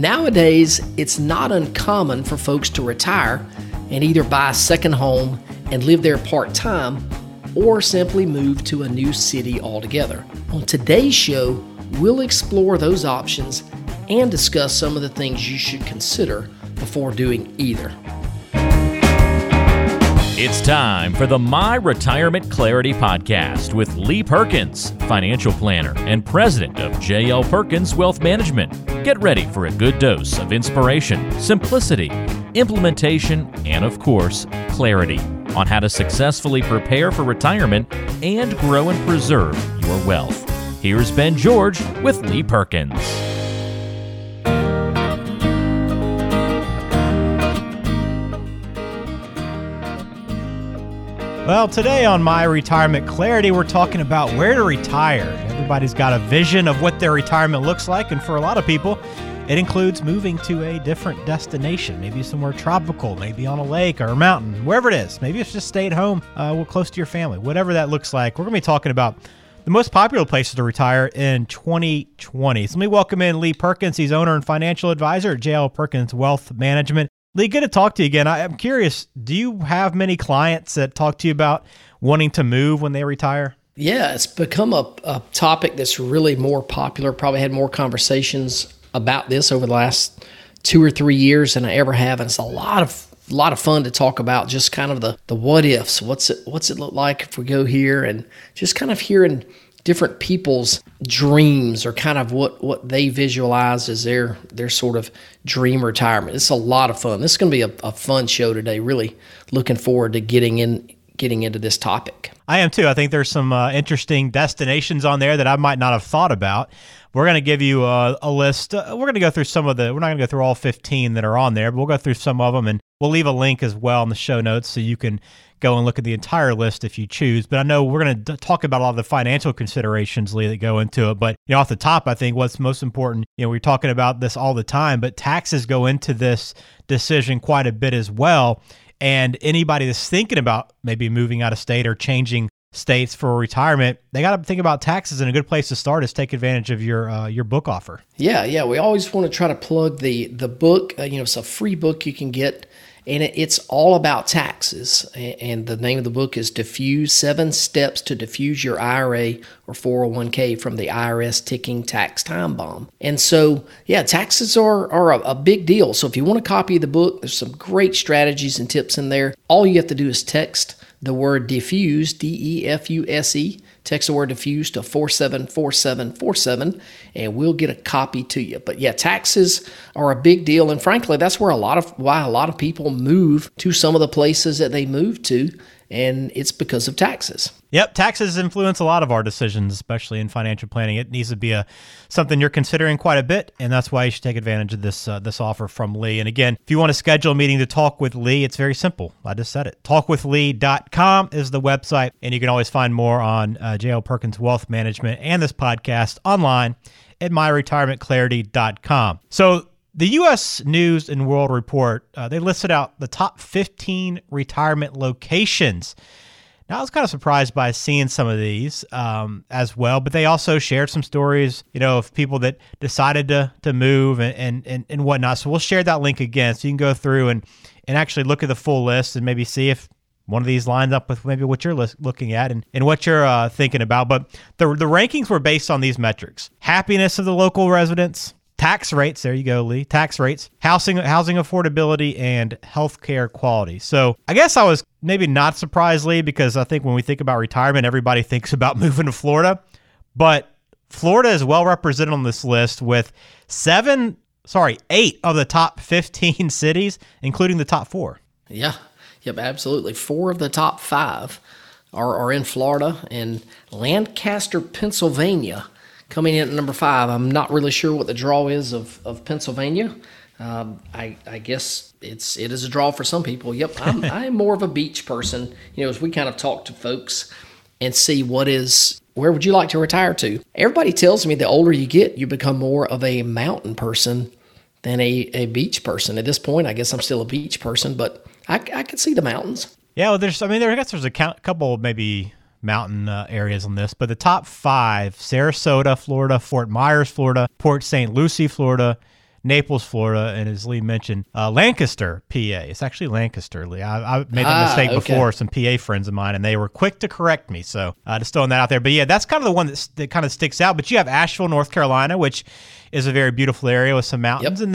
Nowadays, it's not uncommon for folks to retire and either buy a second home and live there part-time or simply move to a new city altogether. On today's show, we'll explore those options and discuss some of the things you should consider before doing either. It's time for the My Retirement Clarity Podcast with Lee Perkins, financial planner and president of JL Perkins Wealth Management. Get ready for a good dose of inspiration, simplicity, implementation, and of course, clarity on how to successfully prepare for retirement and grow and preserve your wealth. Here's Ben George with Lee Perkins. Well, today on My Retirement Clarity, we're talking about where to retire. Everybody's got a vision of what their retirement looks like, and for a lot of people, it includes moving to a different destination, maybe somewhere tropical, maybe on a lake or a mountain, wherever it is. Maybe it's just stay at home, close to your family, whatever that looks like. We're going to be talking about the most popular places to retire in 2020. So let me welcome in Lee Perkins. He's owner and financial advisor at JL Perkins Wealth Management. Lee, good to talk to you again. I'm curious, do you have many clients that talk to you about wanting to move when they retire? Yeah, it's become a topic that's really more popular. Probably had more conversations about this over the last 2 or 3 years than I ever have. And it's a lot of fun to talk about, just kind of the what ifs. What's it look like if we go here? And just kind of hearing different people's dreams, or kind of what they visualize as their sort of dream retirement. It's a lot of fun. This is going to be a fun show today. Really looking forward to getting into this topic. I am too. I think there's some interesting destinations on there that I might not have thought about. We're going to give you a list. We're going to go through some of the, we're not going to go through all 15 that are on there, but we'll go through some of them, and we'll leave a link as well in the show notes so you can go and look at the entire list if you choose. But I know we're going to talk about a lot of the financial considerations, Lee, that go into it. But you know, off the top, I think what's most important, you know, we're talking about this all the time, but taxes go into this decision quite a bit as well. And anybody that's thinking about maybe moving out of state or changing states for retirement, they got to think about taxes, and a good place to start is take advantage of your book offer. Yeah. We always want to try to plug the book. It's a free book you can get, and it's all about taxes. And the name of the book is Diffuse, 7 Steps to Diffuse Your IRA or 401k from the IRS Ticking Tax Time Bomb. And so, yeah, taxes are a big deal. So if you want a copy of the book, there's some great strategies and tips in there. All you have to do is text the word diffuse, D-E-F-U-S-E, text the word diffuse to 474747, and we'll get a copy to you. But yeah, taxes are a big deal. And frankly, that's where why a lot of people move to some of the places that they move to. And it's because of taxes. Yep, taxes influence a lot of our decisions, especially in financial planning. It needs to be something you're considering quite a bit, and that's why you should take advantage of this offer from Lee. And again, if you want to schedule a meeting to talk with Lee, it's very simple. I just said it. Talkwithlee.com is the website, and you can always find more on JL Perkins Wealth Management and this podcast online at myretirementclarity.com. So the U.S. News and World Report, they listed out the top 15 retirement locations. Now, I was kind of surprised by seeing some of these as well, but they also shared some stories, of people that decided to move and whatnot. So we'll share that link again so you can go through and actually look at the full list and maybe see if one of these lines up with maybe what you're looking at and what you're thinking about. But the rankings were based on these metrics: happiness of the local residents, tax rates, there you go, Lee, tax rates, housing affordability, and healthcare quality. So I guess I was maybe not surprised, Lee, because I think when we think about retirement, everybody thinks about moving to Florida. But Florida is well represented on this list with 8 of the top 15 cities, including the top 4. Yeah, yep, absolutely. 4 of the top 5 are in Florida, and Lancaster, Pennsylvania, coming in at number 5. I'm not really sure what the draw is of Pennsylvania. I guess it is a draw for some people. Yep, I'm more of a beach person. As we kind of talk to folks and see where would you like to retire to? Everybody tells me the older you get, you become more of a mountain person than a beach person. At this point, I guess I'm still a beach person, but I can see the mountains. Yeah, well, there's a couple maybe mountain areas on this, but the top 5: Sarasota, Florida; Fort Myers, Florida; Port St. Lucie, Florida; Naples, Florida, and as Lee mentioned, Lancaster, PA. It's actually Lancaster, Lee. I made that mistake before, some PA friends of mine, and they were quick to correct me. So just throwing that out there. But yeah, that's kind of the one that kind of sticks out. But you have Asheville, North Carolina, which is a very beautiful area with some mountains. Yep. And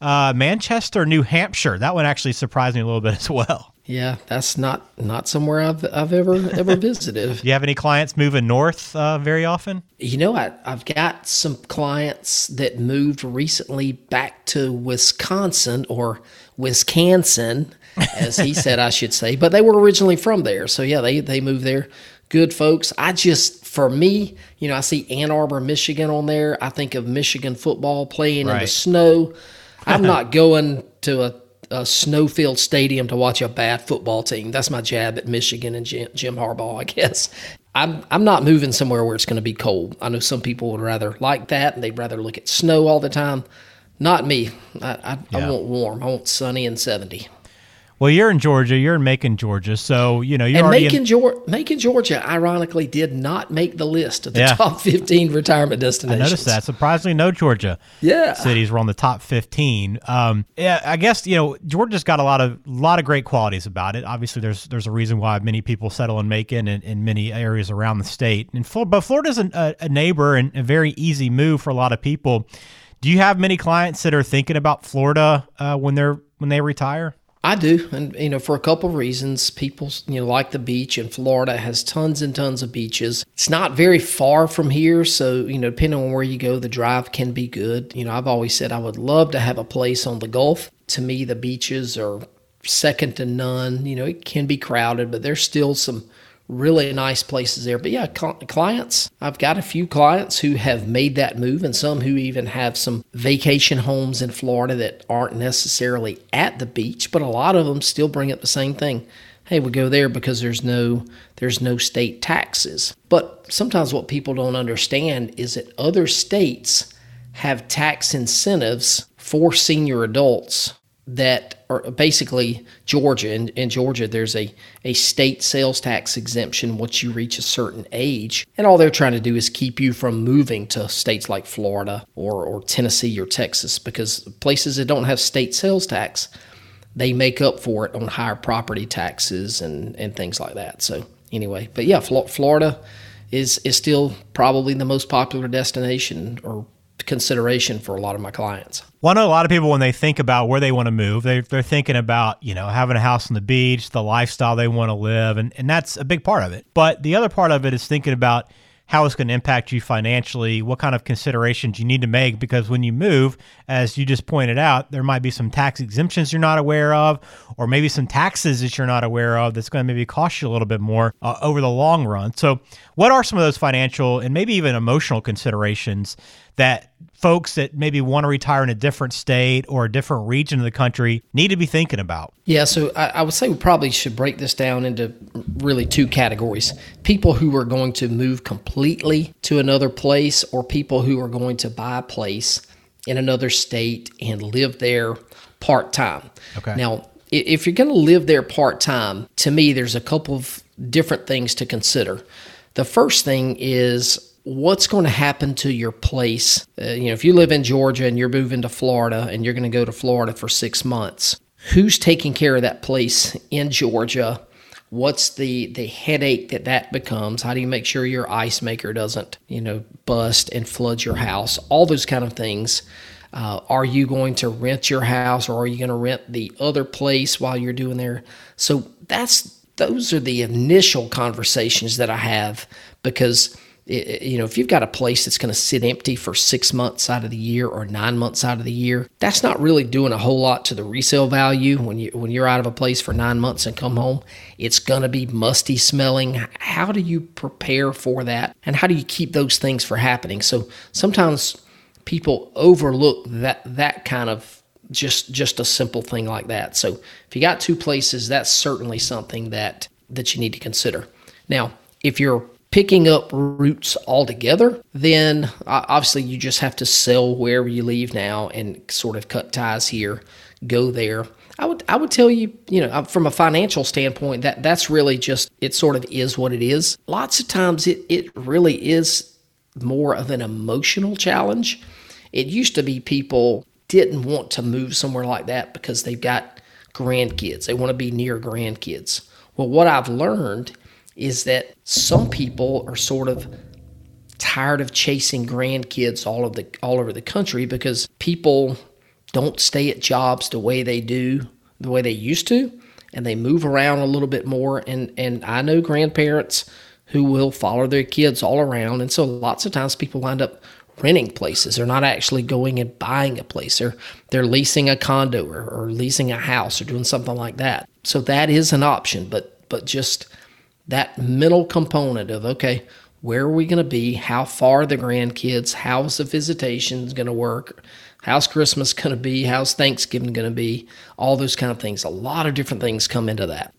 then Manchester, New Hampshire. That one actually surprised me a little bit as well. Yeah, that's not somewhere I've ever visited. Do you have any clients moving north very often? You know, I've got some clients that moved recently back to Wisconsin, or Wisconsin, as he said I should say, but they were originally from there. So yeah, they moved there. Good folks. For me, you know, I see Ann Arbor, Michigan on there. I think of Michigan football playing in the snow. I'm not going to a snow-filled stadium to watch a bad football team. That's my jab at Michigan and Jim Harbaugh, I guess. I'm not moving somewhere where it's going to be cold. I know some people would rather like that, and they'd rather look at snow all the time. Not me. I want warm. I want sunny and 70. Well, you're in Georgia. You're in Macon, Georgia. So, you know, Macon, Georgia, ironically, did not make the list of the top 15 retirement destinations. I noticed that. Surprisingly, no Georgia cities were on the top 15. I guess, you know, Georgia's got a lot of great qualities about it. Obviously, there's a reason why many people settle in Macon and in many areas around the state. But Florida's a neighbor and a very easy move for a lot of people. Do you have many clients that are thinking about Florida when they retire? I do, and you know, for a couple of reasons. People, you know, like the beach, and Florida has tons and tons of beaches. It's not very far from here, so you know, depending on where you go, the drive can be good. You know, I've always said I would love to have a place on the Gulf. To me, the beaches are second to none. You know, it can be crowded, but there's still some really nice places there. But yeah, clients, I've got a few clients who have made that move, and some who even have some vacation homes in Florida that aren't necessarily at the beach, but a lot of them still bring up the same thing. Hey, we go there because there's no state taxes. But sometimes what people don't understand is that other states have tax incentives for senior adults that are basically Georgia. In Georgia, there's a state sales tax exemption once you reach a certain age. And all they're trying to do is keep you from moving to states like Florida or Tennessee or Texas, because places that don't have state sales tax, they make up for it on higher property taxes and things like that. So anyway, but yeah, Florida is still probably the most popular destination or consideration for a lot of my clients. Well, I know a lot of people, when they think about where they want to move, they're thinking about, you know, having a house on the beach, the lifestyle they want to live, and that's a big part of it. But the other part of it is thinking about how it's going to impact you financially, what kind of considerations you need to make, because when you move, as you just pointed out, there might be some tax exemptions you're not aware of, or maybe some taxes that you're not aware of that's going to maybe cost you a little bit more over the long run. So what are some of those financial and maybe even emotional considerations that folks that maybe want to retire in a different state or a different region of the country need to be thinking about? Yeah, so I would say we probably should break this down into really two categories. People who are going to move completely to another place, or people who are going to buy a place in another state and live there part-time. Okay. Now, if you're going to live there part-time, to me, there's a couple of different things to consider. The first thing is, what's going to happen to your place? You know, if you live in Georgia and you're moving to Florida and you're going to go to Florida for 6 months, who's taking care of that place in Georgia? What's the headache that becomes? How do you make sure your ice maker doesn't, you know, bust and flood your house? All those kind of things. Are you going to rent your house, or are you going to rent the other place while you're doing there? So those are the initial conversations that I have, because you know, if you've got a place that's going to sit empty for 6 months out of the year or 9 months out of the year, that's not really doing a whole lot to the resale value. When you're out of a place for 9 months and come home, it's going to be musty smelling. How do you prepare for that? And how do you keep those things from happening? So sometimes people overlook that kind of just a simple thing like that. So if you got two places, that's certainly something that you need to consider. Now, if you're picking up roots altogether, then obviously you just have to sell wherever you leave now and sort of cut ties here, go there. I would tell you, you know, from a financial standpoint, that's really just, it sort of is what it is. Lots of times it really is more of an emotional challenge. It used to be people didn't want to move somewhere like that because they've got grandkids. They want to be near grandkids. Well, what I've learned is that some people are sort of tired of chasing grandkids all over the country because people don't stay at jobs the way they used to, and they move around a little bit more. And I know grandparents who will follow their kids all around. And so lots of times people wind up renting places. They're not actually going and buying a place. They're leasing a condo or leasing a house or doing something like that. So that is an option, but just that mental component of, okay, where are we going to be? How far are the grandkids? How's the visitation going to work? How's Christmas going to be? How's Thanksgiving going to be? All those kind of things. A lot of different things come into that.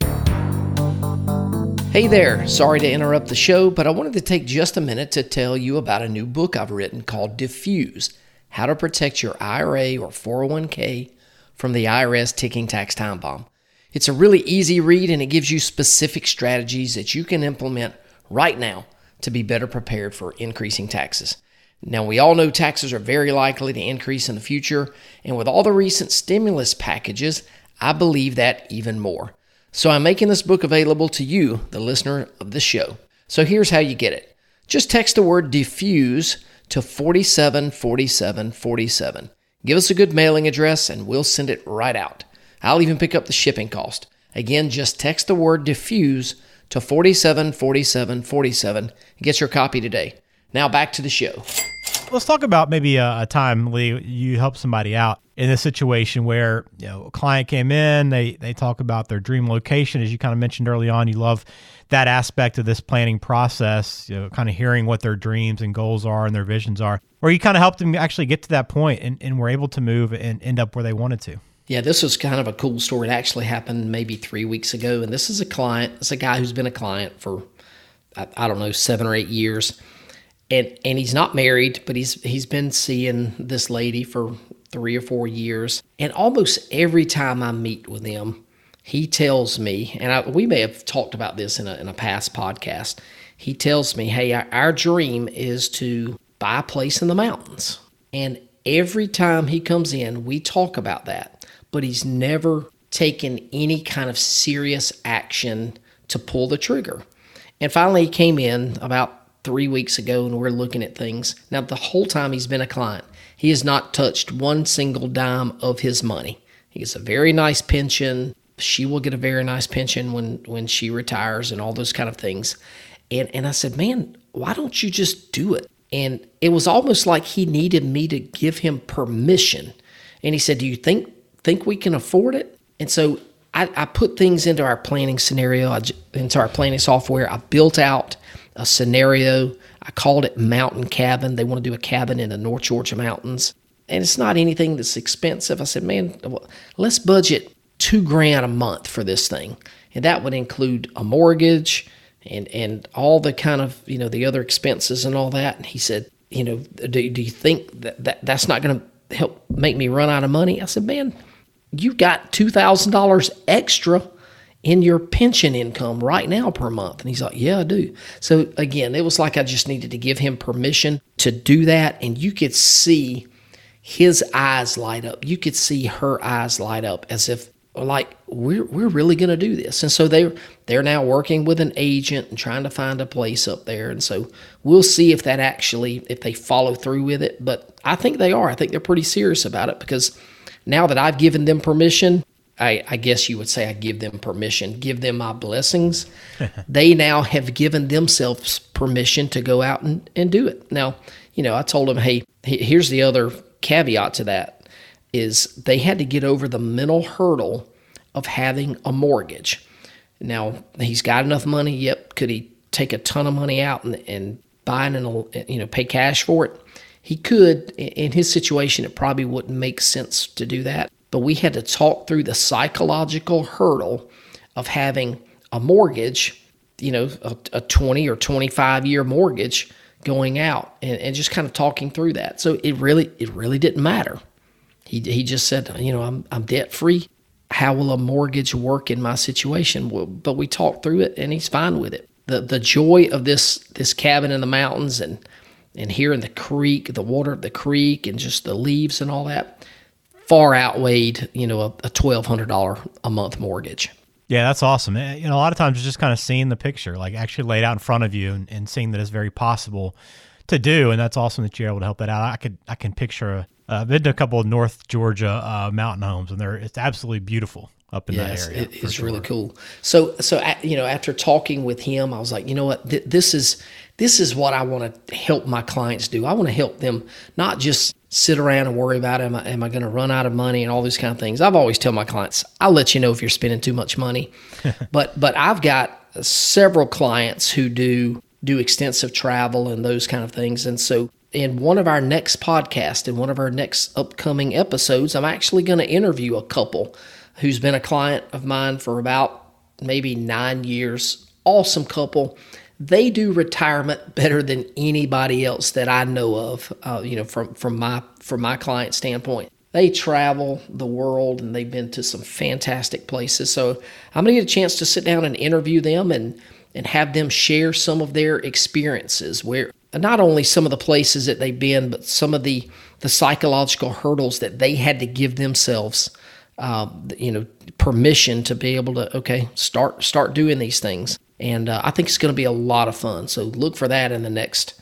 Hey there, sorry to interrupt the show, but I wanted to take just a minute to tell you about a new book I've written called Diffuse, How to Protect Your IRA or 401k from the IRS ticking tax time bomb. It's a really easy read, and it gives you specific strategies that you can implement right now to be better prepared for increasing taxes. Now, we all know taxes are very likely to increase in the future, and with all the recent stimulus packages, I believe that even more. So I'm making this book available to you, the listener of the show. So here's how you get it. Just text the word diffuse to 474747. Give us a good mailing address and we'll send it right out. I'll even pick up the shipping cost. Again, just text the word diffuse to 474747 and get your copy today. Now back to the show. Let's talk about maybe a time, Lee, you helped somebody out in a situation where, you know, a client came in, they talk about their dream location. As you kind of mentioned early on, you love that aspect of this planning process, you know, kind of hearing what their dreams and goals are and their visions are, or you kind of helped them actually get to that point and were able to move and end up where they wanted to. Yeah, this was kind of a cool story. It actually happened maybe 3 weeks ago. And this is a client, it's a guy who's been a client for, I don't know, 7 or 8 years. And he's not married, but he's been seeing this lady for 3 or 4 years. And almost every time I meet with him, he tells me, and we may have talked about this in a past podcast, he tells me, hey, our dream is to buy a place in the mountains. And every time he comes in, we talk about that, but he's never taken any kind of serious action to pull the trigger. And finally, he came in about 3 weeks ago, and we're looking at things. Now, the whole time he's been a client, he has not touched one single dime of his money. He gets a very nice pension. She will get a very nice pension when she retires and all those kind of things. And I said, man, why don't you just do it? And it was almost like he needed me to give him permission. And he said, do you think we can afford it? And so I put things into our planning scenario, into our planning software. I built out a scenario. I called it Mountain Cabin. They want to do a cabin in the North Georgia mountains. And it's not anything that's expensive. I said, man, let's budget $2,000 a month for this thing. And that would include a mortgage and all the kind of, you know, the other expenses and all that. And he said, you know, do you think that's not going to help make me run out of money? I said, man, you got $2,000 extra in your pension income right now per month. And he's like, yeah, I do. So again, it was like I just needed to give him permission to do that. And you could see his eyes light up. You could see her eyes light up as if like, we're really going to do this. And so they're now working with an agent and trying to find a place up there. And so we'll see if that actually, if they follow through with it. But I think they are. I think they're pretty serious about it because now that I've given them permission, I guess you would say I give them permission, give them my blessings. They now have given themselves permission to go out and do it. Now, you know, I told them, hey, here's the other caveat to that is they had to get over the mental hurdle of having a mortgage. Now, he's got enough money. Yep. Could he take a ton of money out and buy it, you know, pay cash for it? He could. In his situation, it probably wouldn't make sense to do that. But we had to talk through the psychological hurdle of having a mortgage, you know, a 20 or 25-year mortgage going out and just kind of talking through that. So it really didn't matter. He just said, you know, I'm debt-free. How will a mortgage work in my situation? Well, but we talked through it, and he's fine with it. The joy of this cabin in the mountains and hearing the creek, the water of the creek, and just the leaves and all that, far outweighed, you know, a $1,200 a month mortgage. Yeah, that's awesome. You know, a lot of times it's just kind of seeing the picture, like actually laid out in front of you, and seeing that it's very possible to do. And that's awesome that you're able to help that out. I can picture I've been to a couple of North Georgia mountain homes, and it's absolutely beautiful up in that area. It's sure. Really cool. So you know, after talking with him, I was like, you know what, this is what I want to help my clients do. I want to help them not just sit around and worry about, am I going to run out of money and all those kind of things. I've always tell my clients, I'll let you know if you're spending too much money. but I've got several clients who do extensive travel and those kind of things. And so in one of our next podcasts, in one of our next upcoming episodes, I'm actually going to interview a couple who's been a client of mine for about maybe 9 years. Awesome couple. They do retirement better than anybody else that I know of, you know, from my client standpoint. They travel the world, and they've been to some fantastic places. So I'm going to get a chance to sit down and interview them and have them share some of their experiences, where not only some of the places that they've been, but some of the psychological hurdles that they had to give themselves, you know, permission to be able to, okay, start doing these things. And I think it's going to be a lot of fun. So look for that in the next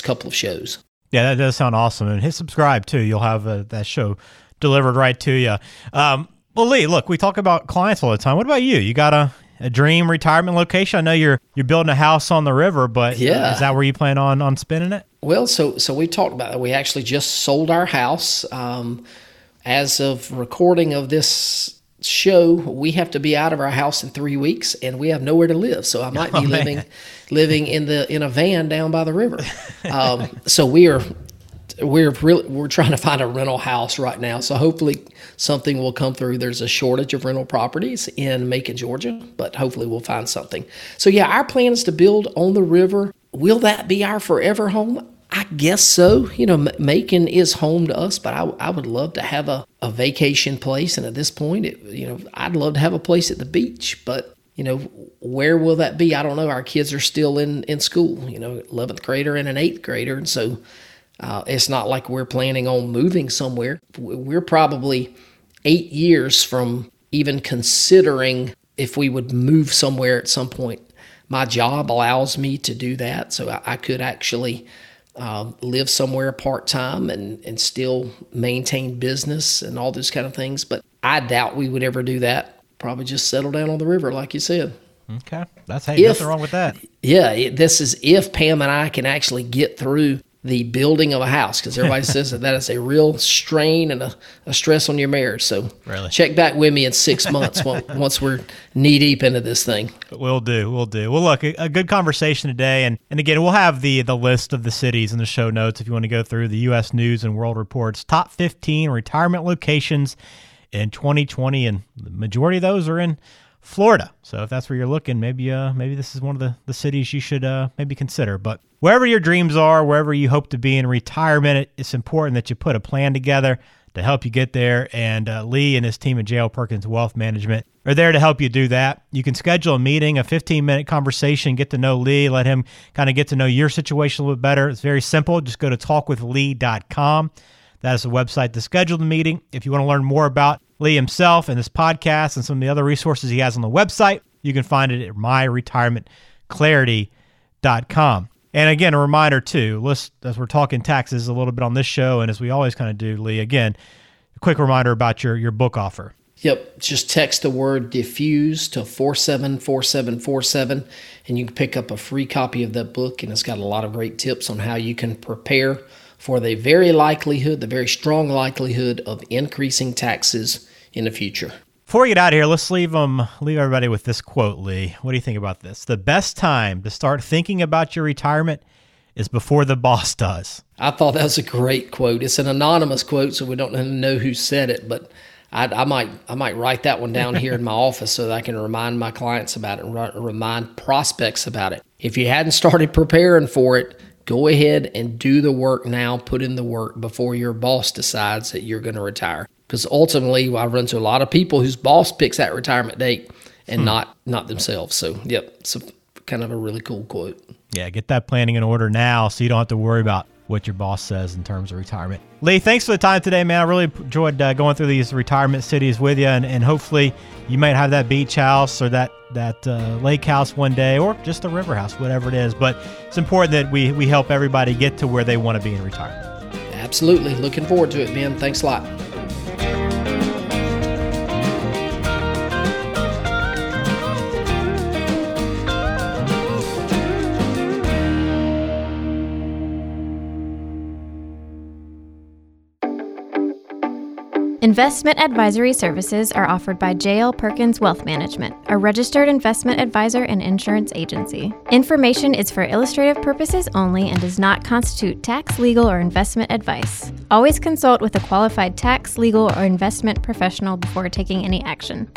couple of shows. Yeah, that does sound awesome. And hit subscribe too. You'll have that show delivered right to you. Well, Lee, look, we talk about clients all the time. What about you? You got a dream retirement location? I know you're building a house on the river, but yeah. Is that where you plan on spending it? Well, so we talked about that. We actually just sold our house. As of recording of this show, we have to be out of our house in 3 weeks, and we have nowhere to live. So I might be living in a van down by the river. So we're trying to find a rental house right now. So hopefully something will come through. There's a shortage of rental properties in Macon, Georgia, but hopefully we'll find something. So yeah, our plan is to build on the river. Will that be our forever home? I guess so. You know, Macon is home to us, but I would love to have a vacation place. And at this point, I'd love to have a place at the beach, but, you know, where will that be? I don't know. Our kids are still in school, you know, 11th grader and an 8th grader. And so it's not like we're planning on moving somewhere. We're probably 8 years from even considering if we would move somewhere at some point. My job allows me to do that. So I could actually live somewhere part-time and still maintain business and all those kind of things. But I doubt we would ever do that. Probably just settle down on the river, like you said. Okay. Nothing wrong with that. Yeah. This is if Pam and I can actually get through the building of a house, because everybody says that is a real strain and a stress on your marriage. So really? Check back with me in 6 months once we're knee-deep into this thing. Will do. Well, look, a good conversation today. And again, we'll have the list of the cities in the show notes if you want to go through the U.S. News and World Report's top 15 retirement locations in 2020. And the majority of those are in Florida. So if that's where you're looking, maybe this is one of the cities you should maybe consider. But wherever your dreams are, wherever you hope to be in retirement, it's important that you put a plan together to help you get there. And Lee and his team at JL Perkins Wealth Management are there to help you do that. You can schedule a meeting, a 15-minute conversation, get to know Lee, let him kind of get to know your situation a little bit better. It's very simple. Just go to talkwithlee.com. That is the website to schedule the meeting. If you want to learn more about Lee himself and this podcast and some of the other resources he has on the website, you can find it at myretirementclarity.com. And again, a reminder too, as we're talking taxes a little bit on this show, and as we always kind of do, Lee, again, a quick reminder about your book offer. Yep. Just text the word Diffuse to 474747, and you can pick up a free copy of that book. And it's got a lot of great tips on how you can prepare for the very strong likelihood of increasing taxes in the future. Before we get out of here, let's leave everybody with this quote, Lee. What do you think about this? The best time to start thinking about your retirement is before the boss does. I thought that was a great quote. It's an anonymous quote, so we don't know who said it, but I might write that one down here in my office so that I can remind my clients about it and remind prospects about it. If you hadn't started preparing for it, go ahead and do the work now, put in the work before your boss decides that you're going to retire. Because ultimately, I run to a lot of people whose boss picks that retirement date and not themselves. So, yep, it's kind of a really cool quote. Yeah, get that planning in order now so you don't have to worry about what your boss says in terms of retirement. Lee, thanks for the time today, man. I really enjoyed going through these retirement cities with you, and hopefully you might have that beach house or that lake house one day, or just a river house, whatever it is. But it's important that we help everybody get to where they want to be in retirement. Absolutely. Looking forward to it, Ben. Thanks a lot. Investment advisory services are offered by JL Perkins Wealth Management, a registered investment advisor and insurance agency. Information is for illustrative purposes only and does not constitute tax, legal, or investment advice. Always consult with a qualified tax, legal, or investment professional before taking any action.